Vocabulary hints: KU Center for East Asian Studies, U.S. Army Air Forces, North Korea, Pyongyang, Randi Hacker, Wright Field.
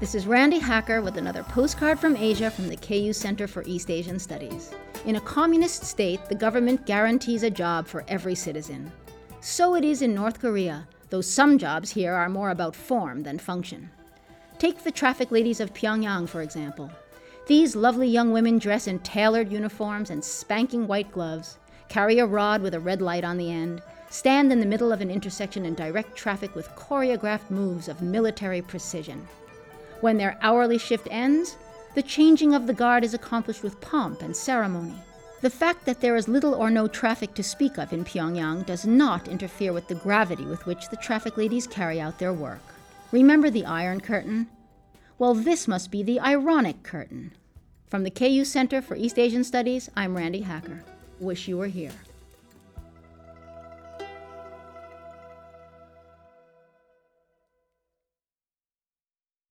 This is Randi Hacker with another postcard from Asia from the KU Center for East Asian Studies. In a communist state, the government guarantees a job for every citizen. So it is in North Korea, though some jobs here are more about form than function. Take the traffic ladies of Pyongyang, for example. These lovely young women dress in tailored uniforms and spanking white gloves, carry a rod with a red light on the end, stand in the middle of an intersection and direct traffic with choreographed moves of military precision. When their hourly shift ends, the changing of the guard is accomplished with pomp and ceremony. The fact that there is little or no traffic to speak of in Pyongyang does not interfere with the gravity with which the traffic ladies carry out their work. Remember the Iron Curtain? Well, this must be the Ironic Curtain. From the KU Center for East Asian Studies, I'm Randi Hacker. Wish you were here.